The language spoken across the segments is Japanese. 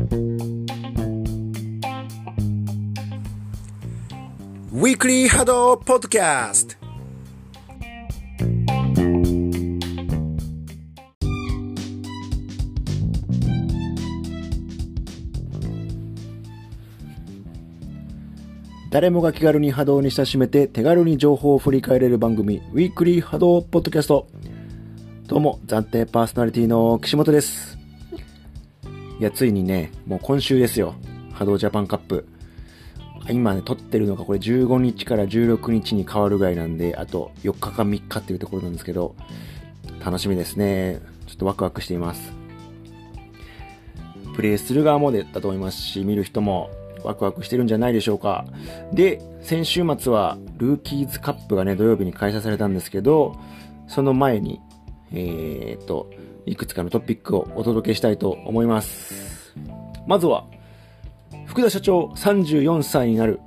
ウィークリー波動ポッドキャスト。誰もが気軽に波動に親しめて手軽に情報を振り返れる番組、ウィークリー波動ポッドキャスト。どうも、暫定パーソナリティの岸本です。いや、ついにね、もう今週ですよ、波動ジャパンカップ。今ね、撮ってるのがこれ15日から16日に変わるぐらいなんで、あと4日か3日っていうところなんですけど、楽しみですね。ちょっとワクワクしています。プレイする側もだと思いますし、見る人もワクワクしてるんじゃないでしょうか。で、先週末はルーキーズカップがね、土曜日に開催されたんですけど、その前にいくつかのトピックをお届けしたいと思います。まずは福田社長、34歳になる。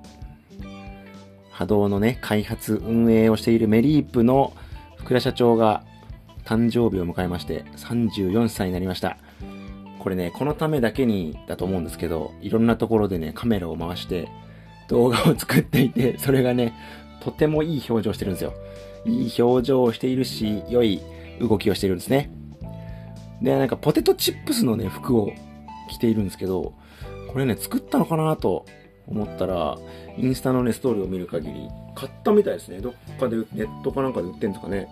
波動のね、開発運営をしているメリープの福田社長が誕生日を迎えまして、34歳になりました。これね、このためだけにだと思うんですけど、いろんなところでね、カメラを回して動画を作っていて、それがね、とてもいい表情をしてるんですよ。いい表情をしているし、良い動きをしてるんですね。で、なんかポテトチップスのね、服を着ているんですけど、これね、作ったのかなと思ったら、インスタのね、ストーリーを見る限り買ったみたいですね。どっかでネットかなんかで売ってんですかね。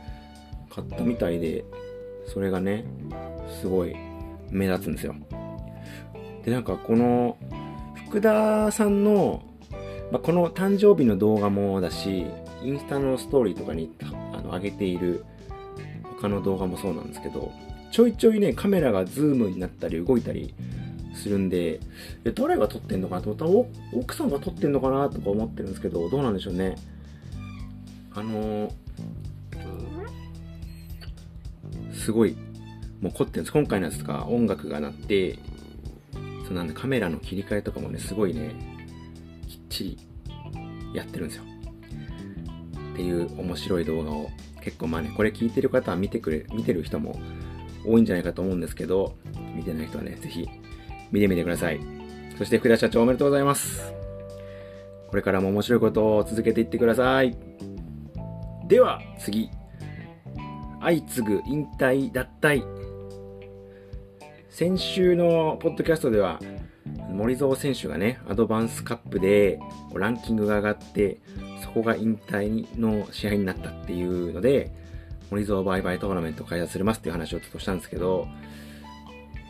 買ったみたいで、それがね、すごい目立つんですよ。で、なんかこの福田さんの、この誕生日の動画もだし、インスタのストーリーとかに上げている他の動画もそうなんですけど、ちょいちょいね、カメラがズームになったり動いたりするんで、誰が撮ってんのかなと思ったら、奥さんが撮ってんのかなとか思ってるんですけど、どうなんでしょうね。すごいもう凝ってるんです。今回のやつとか音楽が鳴って、そうなんで、カメラの切り替えとかもね、すごいね、きっちりやってるんですよっていう面白い動画を、結構これ聞いてる方は見てる人も多いんじゃないかと思うんですけど、見てない人はね、ぜひ見てみてください。そして福田社長、おめでとうございます。これからも面白いことを続けていってください。では次、相次ぐ引退脱退。先週のポッドキャストでは、森蔵選手がね、アドバンスカップでランキングが上がって、そこが引退の試合になったっていうので、森蔵バイバイトーナメントを開催するますっていう話をちょっとしたんですけど、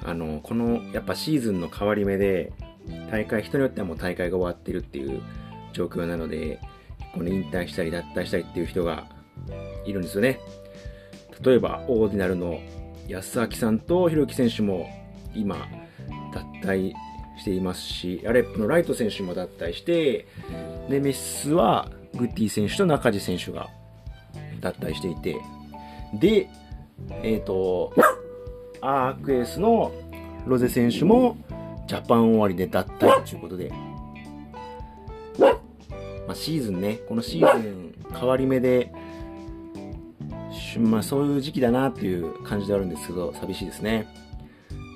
このやっぱシーズンの変わり目で、人によってはもう大会が終わってるっていう状況なので、この引退したり脱退したりっていう人がいるんですよね。例えばオーディナルの安明さんとひろき選手も今脱退していますし、アレップのライト選手も脱退して、でメッスはグッディ選手と中地選手が脱退していて、でアークエースのロゼ選手もジャパン終わりで脱退ということで、シーズンね、このシーズン変わり目で、そういう時期だなっていう感じであるんですけど、寂しいですね。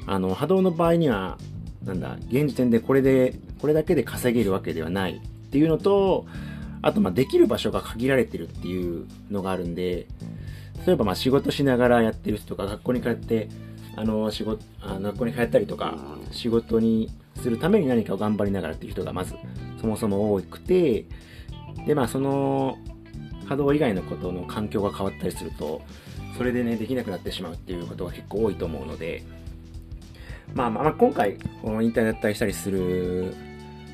波動の場合には、現時点でこれだけで稼げるわけではないっていうのと、あとできる場所が限られてるっていうのがあるんで、例えば仕事しながらやってる人とか、学校に通って学校に通ったりとか、仕事にするために何かを頑張りながらっていう人がまずそもそも多くて、でその波動以外のことの環境が変わったりすると、それでね、できなくなってしまうっていうことが結構多いと思うので、今回この引退だったりしたりする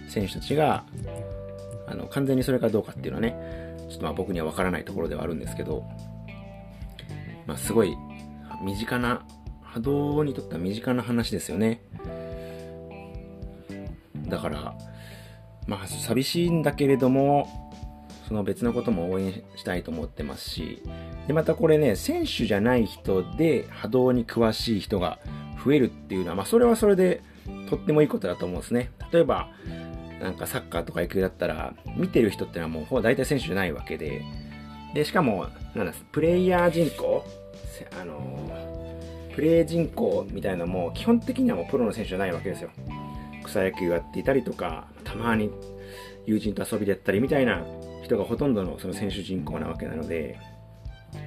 選手たちが完全にそれかどうかっていうのはね、ちょっと僕には分からないところではあるんですけど、すごい身近な、波動にとっては身近な話ですよね。だから寂しいんだけれども、その別のことも応援したいと思ってますし、でまたこれね、選手じゃない人で波動に詳しい人が増えるっていうのは、それはそれでとってもいいことだと思うんですね。例えばサッカーとか野球だったら、見てる人ってのはもう大体選手じゃないわけで、しかもプレイヤー人口、プレー人口みたいなのも基本的にはもうプロの選手じゃないわけですよ。草野球をやっていたりとか、たまに友人と遊びでやったりみたいな人がほとんどのその選手人口なわけなので、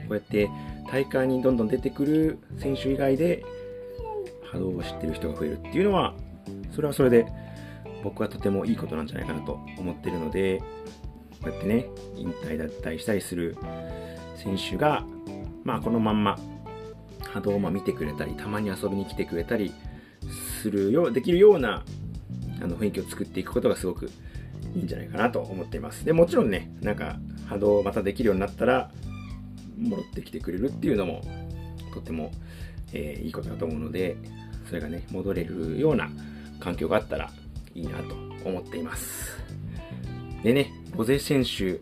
こうやって大会にどんどん出てくる選手以外で波動を知ってる人が増えるっていうのは、それはそれで僕はとてもいいことなんじゃないかなと思ってるので、こうやってね、引退脱退したりする選手が、まあこのまんま波動を見てくれたり、たまに遊びに来てくれたりするようできるような雰囲気を作っていくことがすごくいいんじゃないかなと思っています。でもちろんね、なんか波動をまたできるようになったら戻ってきてくれるっていうのもとても、いいことだと思うので、それがね、戻れるような環境があったらいいなと思っています。でね、ボゼ選手、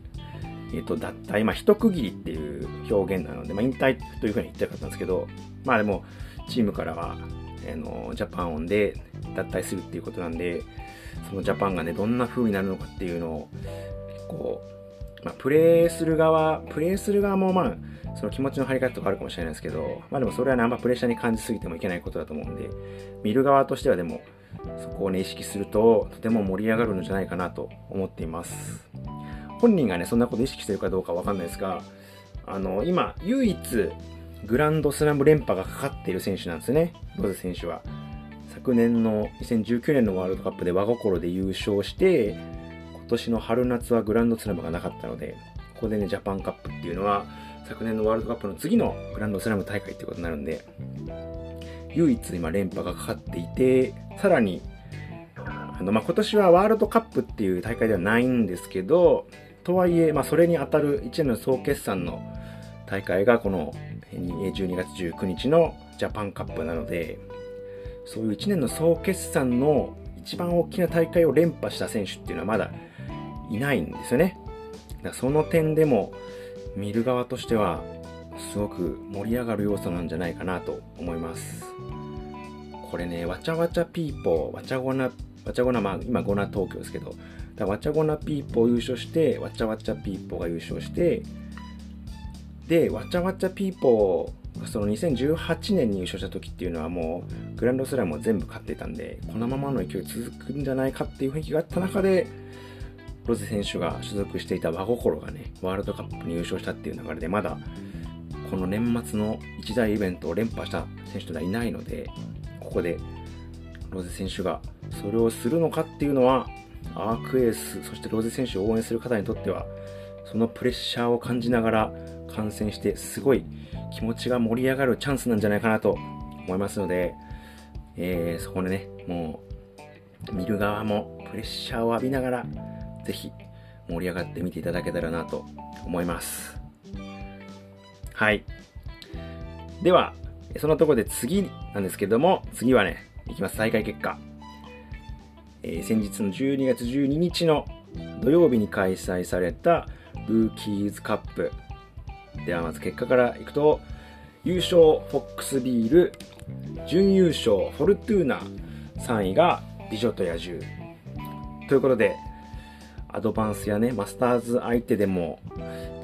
脱退、まあ、一区切りっていう表現なので、まあ、引退というふうに言ってなかったんですけど、まあでも、チームからは、ジャパンオンで脱退するっていうことなんで、そのジャパンがね、どんな風になるのかっていうのを、結構、まあ、プレーする側も、まあ、その気持ちの張り方とかあるかもしれないですけど、まあでもそれはね、あんまプレッシャーに感じすぎてもいけないことだと思うんで、見る側としてはでも、そこをね、意識すると、とても盛り上がるんじゃないかなと思っています。本人がね、そんなこと意識してるかどうかわかんないですが、今、唯一、グランドスラム連覇がかかっている選手なんですね、ボゼ選手は。昨年の2019年のワールドカップで和心で優勝して、今年の春夏はグランドスラムがなかったので、ここでね、ジャパンカップっていうのは、昨年のワールドカップの次のグランドスラム大会ってことになるんで、唯一今連覇がかかっていて、さらに、まあ、今年はワールドカップっていう大会ではないんですけど、とはいえ、まあ、それに当たる1年の総決算の大会がこの12月19日のジャパンカップなので、そういう1年の総決算の一番大きな大会を連覇した選手っていうのはまだいないんですよね。だからその点でも見る側としてはすごく盛り上がる要素なんじゃないかなと思います。これね、わちゃわちゃピーポー、わちゃごな、まあ今ゴナ東京ですけど、わちゃごなピーポー優勝して、わちゃわちゃピーポーが優勝して、でわちゃわちゃピーポーがその2018年に優勝した時っていうのはもうグランドスラムを全部勝ってたんで、このままの勢い続くんじゃないかっていう雰囲気があった中で、ボゼ選手が所属していた和心がね、ワールドカップに優勝したっていう流れで、まだこの年末の一大イベントを連覇した選手というのはいないので、ここでボゼ選手がそれをするのかっていうのは、アークエース、そしてボゼ選手を応援する方にとっては、そのプレッシャーを感じながら観戦して、すごい気持ちが盛り上がるチャンスなんじゃないかなと思いますので、そこでね、もう見る側もプレッシャーを浴びながら、ぜひ盛り上がって見ていただけたらなと思います。はい、ではそのところで次なんですけども、次はね、いきます。大会結果、先日の12月12日の土曜日に開催されたルーキーズカップでは、まず結果からいくと、優勝フォックスビール、準優勝フォルトゥーナ、3位が美女と野獣ということで、アドバンスやね、マスターズ相手でも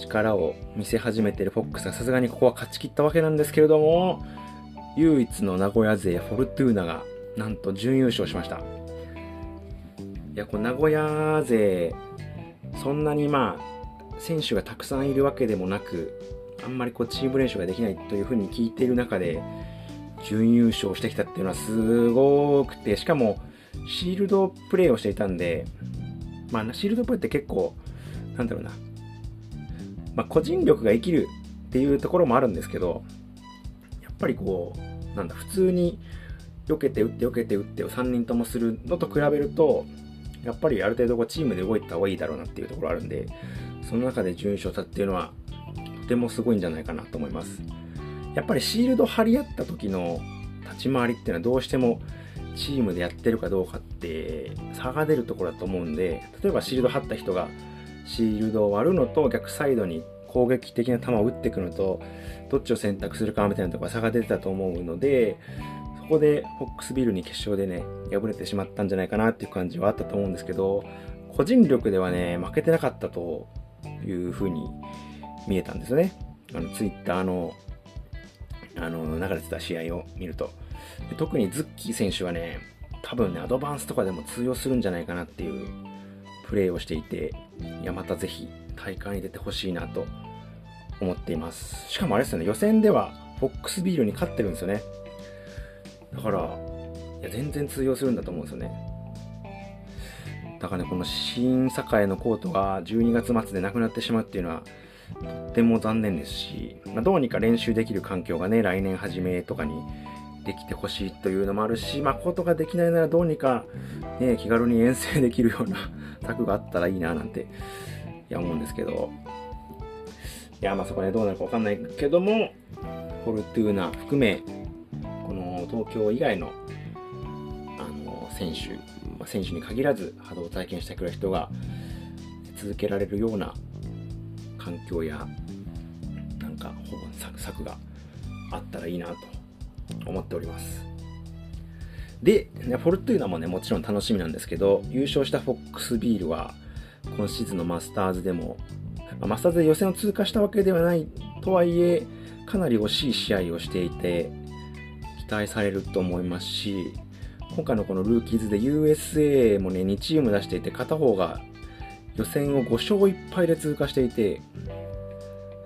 力を見せ始めているフォックスが、さすがにここは勝ち切ったわけなんですけれども、唯一の名古屋勢フォルトゥーナがなんと準優勝しました。いや、こう名古屋勢、そんなにまあ選手がたくさんいるわけでもなく、あんまりこうチーム練習ができないというふうに聞いている中で準優勝してきたっていうのはすごくて、しかもシールドプレーをしていたんで、まあシールドプレーって結構なんだろうな、まあ個人力が生きるっていうところもあるんですけど、やっぱりこうなんだ、普通に避けて打って避けて打ってを3人ともするのと比べると、やっぱりある程度こうチームで動いた方がいいだろうなっていうところあるんで、その中で準優勝したっていうのはとてもすごいんじゃないかなと思います。やっぱりシールド張り合った時の立ち回りっていうのは、どうしてもチームでやってるかどうかって差が出るところだと思うんで、例えばシールド張った人がシールドを割るのと、逆サイドに攻撃的な球を打っていくのと、どっちを選択するかみたいなところが差が出てたと思うので、ここでフォックスビールに決勝でね、敗れてしまったんじゃないかなっていう感じはあったと思うんですけど、個人力ではね、負けてなかったというふうに見えたんですよね。ツイッターの流れてた試合を見ると、特にズッキー選手はね、多分ねアドバンスとかでも通用するんじゃないかなっていうプレーをしていて、いやまたぜひ大会に出てほしいなと思っています。しかもあれですよね、予選ではフォックスビールに勝ってるんですよね。だからいや全然通用するんだと思うんですよね。だからね、この新栄のコートが12月末でなくなってしまうっていうのはとっても残念ですし、まあ、どうにか練習できる環境がね来年初めとかにできてほしいというのもあるし、まあ、コートができないならどうにか、ね、気軽に遠征できるような策があったらいいななんていや思うんですけど、いやまあそこねどうなるか分かんないけども、フォルトゥーナ含めこの東京以外の選手に限らず波動を体験してくる人が続けられるような環境やなんかほぼ策があったらいいなと思っております。でフォルトゥーナもねもちろん楽しみなんですけど、優勝したフォックスビールは今シーズンのマスターズでも、マスターズで予選を通過したわけではないとはいえかなり惜しい試合をしていて期待されると思いますし、今回のこのルーキーズで USA もね2チーム出していて、片方が予選を5勝1敗で通過していて、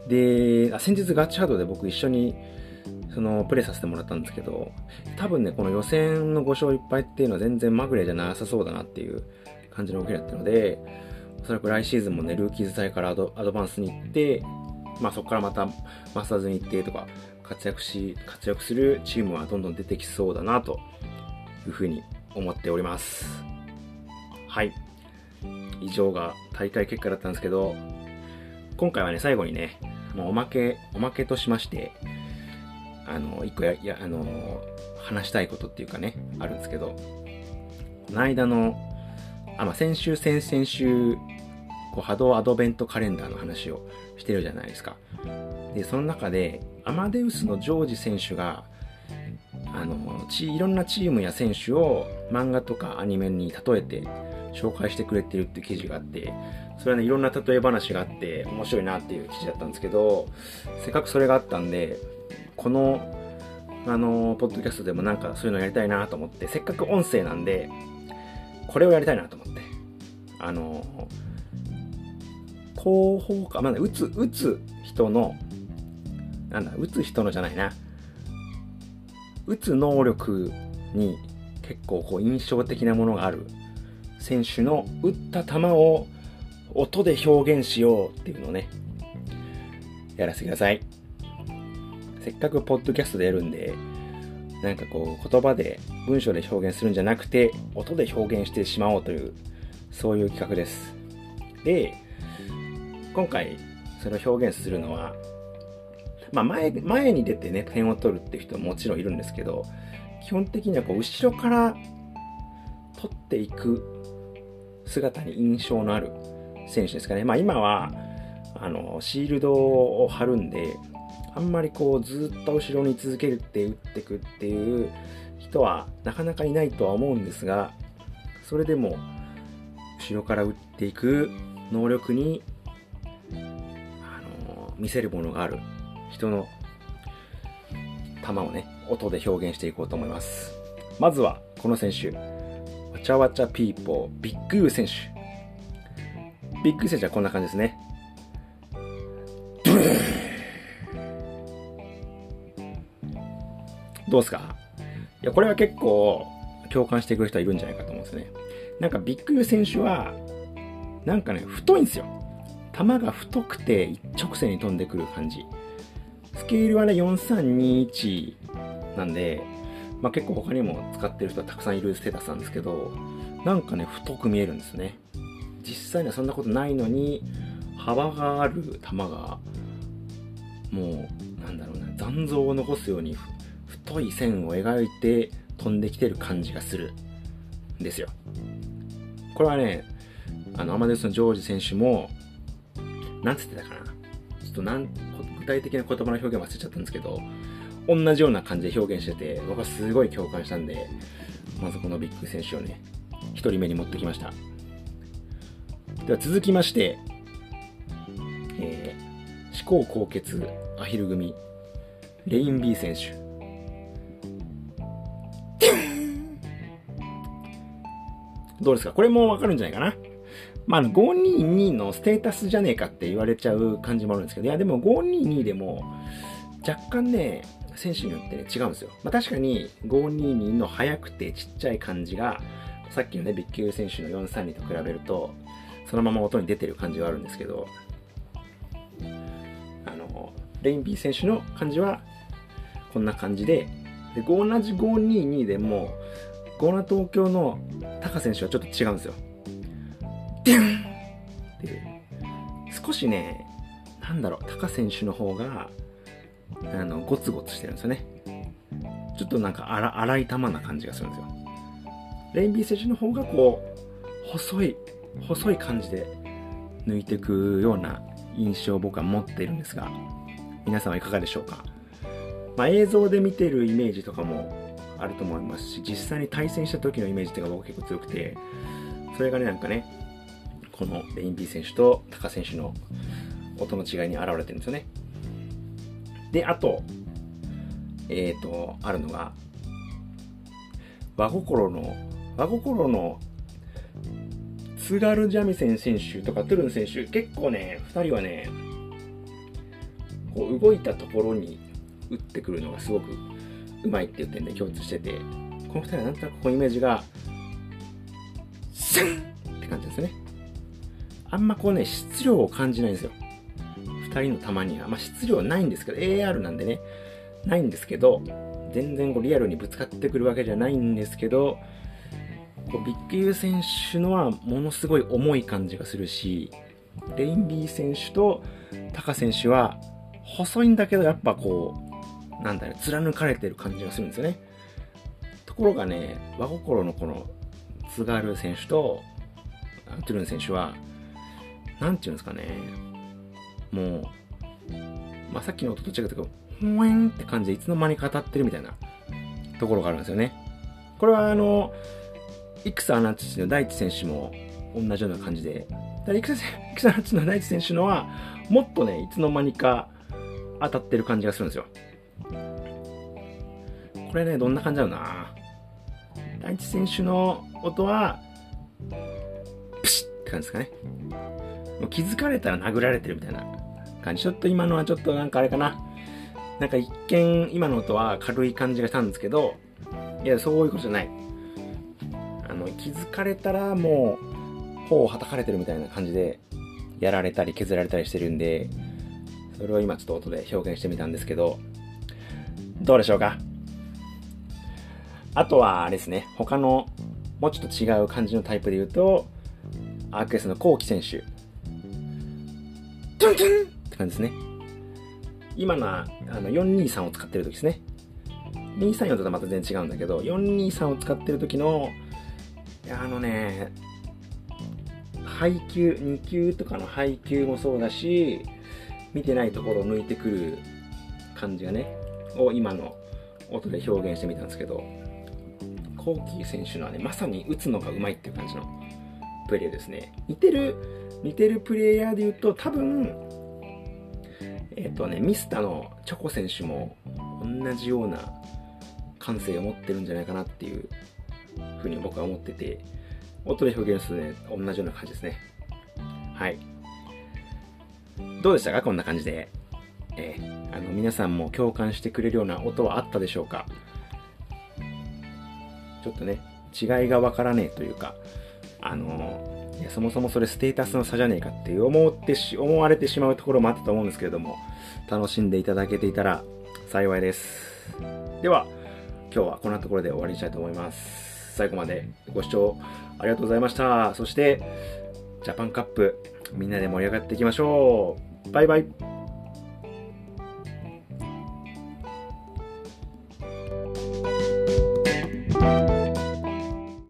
で先日ガチハードで僕一緒にそのプレーさせてもらったんですけど、多分ねこの予選の5勝1敗っていうのは全然まぐれじゃなさそうだなっていう感じの動きだったので、おそらく来シーズンもねルーキーズ隊からアドバンスに行って、まあ、そこからまたマスターズに行ってとか活躍するチームはどんどん出てきそうだなというふうに思っております。はい、以上が大会結果だったんですけど、今回はね最後にねおまけとしまして、一個話したいことっていうかねあるんですけど、この間の先週先々週こう波動アドベントカレンダーの話をしてるじゃないですか。でその中でアマデウスのジョージ選手がいろんなチームや選手を漫画とかアニメに例えて紹介してくれてるっていう記事があって、それはねいろんな例え話があって面白いなっていう記事だったんですけど、せっかくそれがあったんでこのポッドキャストでもなんかそういうのやりたいなと思って、せっかく音声なんでこれをやりたいなと思って、広報か、まあね、打つ能力に結構こう印象的なものがある選手の打った球を音で表現しようっていうのをねやらせてください。せっかくポッドキャストでやるんで、なんかこう言葉で文章で表現するんじゃなくて音で表現してしまおうという、そういう企画です。で今回それを表現するのは、まあ、前に出てね点を取るっていう人ももちろんいるんですけど、基本的にはこう後ろから取っていく姿に印象のある選手ですかね。まあ、今はシールドを張るんであんまりこうずっと後ろに続けるって打ってくっていう人はなかなかいないとは思うんですが、それでも後ろから打っていく能力に見せるものがある人の球をね音で表現していこうと思います。まずはこの選手、わちゃわちゃピーポービッグユー選手。ビッグユー選手はこんな感じですね。どうですか？いやこれは結構共感してくる人はいるんじゃないかと思うんですよね。なんかビッグユー選手はなんかね太いんですよ。球が太くて一直線に飛んでくる感じ。スケールはね 4-3-2-1 なんで、まあ、結構他にも使ってる人はたくさんいるステータスなんですけど、なんかね太く見えるんですね。実際にはそんなことないのに幅がある球がもうなんだろうな、残像を残すように太い線を描いて飛んできてる感じがするんですよ。これはねアマデウスのジョージ選手もなんつってたかな、ちょっと具体的な言葉の表現忘れちゃったんですけど、同じような感じで表現してて僕はすごい共感したんで、まずこのビッグ選手をね1人目に持ってきました。では続きまして、至高高潔アヒル組レインビー選手どうですか？これもわかるんじゃないかな。まあ、522のステータスじゃねえかって言われちゃう感じもあるんですけど、いや、でも522でも若干ね、選手によってね、違うんですよ。まあ、確かに522の速くてちっちゃい感じが、さっきのね、ビッキュー選手の432と比べると、そのまま音に出てる感じはあるんですけど、レインビー選手の感じはこんな感じで、で同じ522でも、ゴーナ東京のタカ選手はちょっと違うんですよ。デュンって少しね、なんだろう、タカ選手の方がゴツゴツしてるんですよね。ちょっとなんか荒い球な感じがするんですよ。レインビー選手の方がこう細い感じで抜いていくような印象を僕は持っているんですが、皆さんはいかがでしょうか？まあ、映像で見てるイメージとかもあると思いますし、実際に対戦した時のイメージとか僕結構強くて、それがね、なんかね、このレインビー選手とタカ選手の音の違いに表れてるんですよね。で、あとあるのが和心の津軽三味線選手とかトゥルン選手、結構ね、2人はね、こう動いたところに打ってくるのがすごくうまいっていう点で共通してて、この2人はなんとなくこうイメージがスンって感じですね。あんまこうね、質量を感じないんですよ、2人の球には。まあ、質量はないんですけど、AR なんでね、ないんですけど、全然こうリアルにぶつかってくるわけじゃないんですけど、こうビッグユー選手のはものすごい重い感じがするし、レインビー選手とタカ選手は細いんだけど、やっぱこうなんだろう、貫かれてる感じがするんですよね。ところがね、和心のこの津軽選手とトゥルン選手は、なんていうんですかね、もう、まあ、さっきの音と違うけど、ほえんって感じでいつの間にか当たってるみたいなところがあるんですよね。これはイクサアナチの大地選手も同じような感じで、イクサアナチの大地選手のはもっとね、いつの間にか当たってる感じがするんですよ。これね、どんな感じだろうな。大地選手の音はプシッって感じですかね。もう気づかれたら殴られてるみたいな感じ。ちょっと今のはちょっとなんかあれかな、なんか一見今の音は軽い感じがしたんですけど、いや、そういうことじゃない。気づかれたらもう頬をはたかれてるみたいな感じでやられたり削られたりしてるんで、それを今ちょっと音で表現してみたんですけど、どうでしょうか？あとはあれですね、他のもうちょっと違う感じのタイプで言うと、アークエスのコウキ選手、トゥントゥンって感じですね。今のは423を使ってる時ですね。234とはまた全然違うんだけど、423を使ってる時の配球、2球とかの配球もそうだし、見てないところを抜いてくる感じがねを今の音で表現してみたんですけど、コーキー選手のはね、まさに打つのがうまいっていう感じのプレーですね。似てるプレイヤーで言うと、多分ミスタのチョコ選手も同じような感性を持ってるんじゃないかなっていうふうに僕は思ってて、音で表現するとね、同じような感じですね。はい、どうでしたか？こんな感じで。皆さんも共感してくれるような音はあったでしょうか？ちょっとね、違いがわからねえというか、いや、そもそもそれステータスの差じゃねえかって思われてしまうところもあったと思うんですけれども、楽しんでいただけていたら幸いです。では、今日はこんなところで終わりにしたいと思います。最後までご視聴ありがとうございました。そしてジャパンカップ、みんなで盛り上がっていきましょう。バイバイ。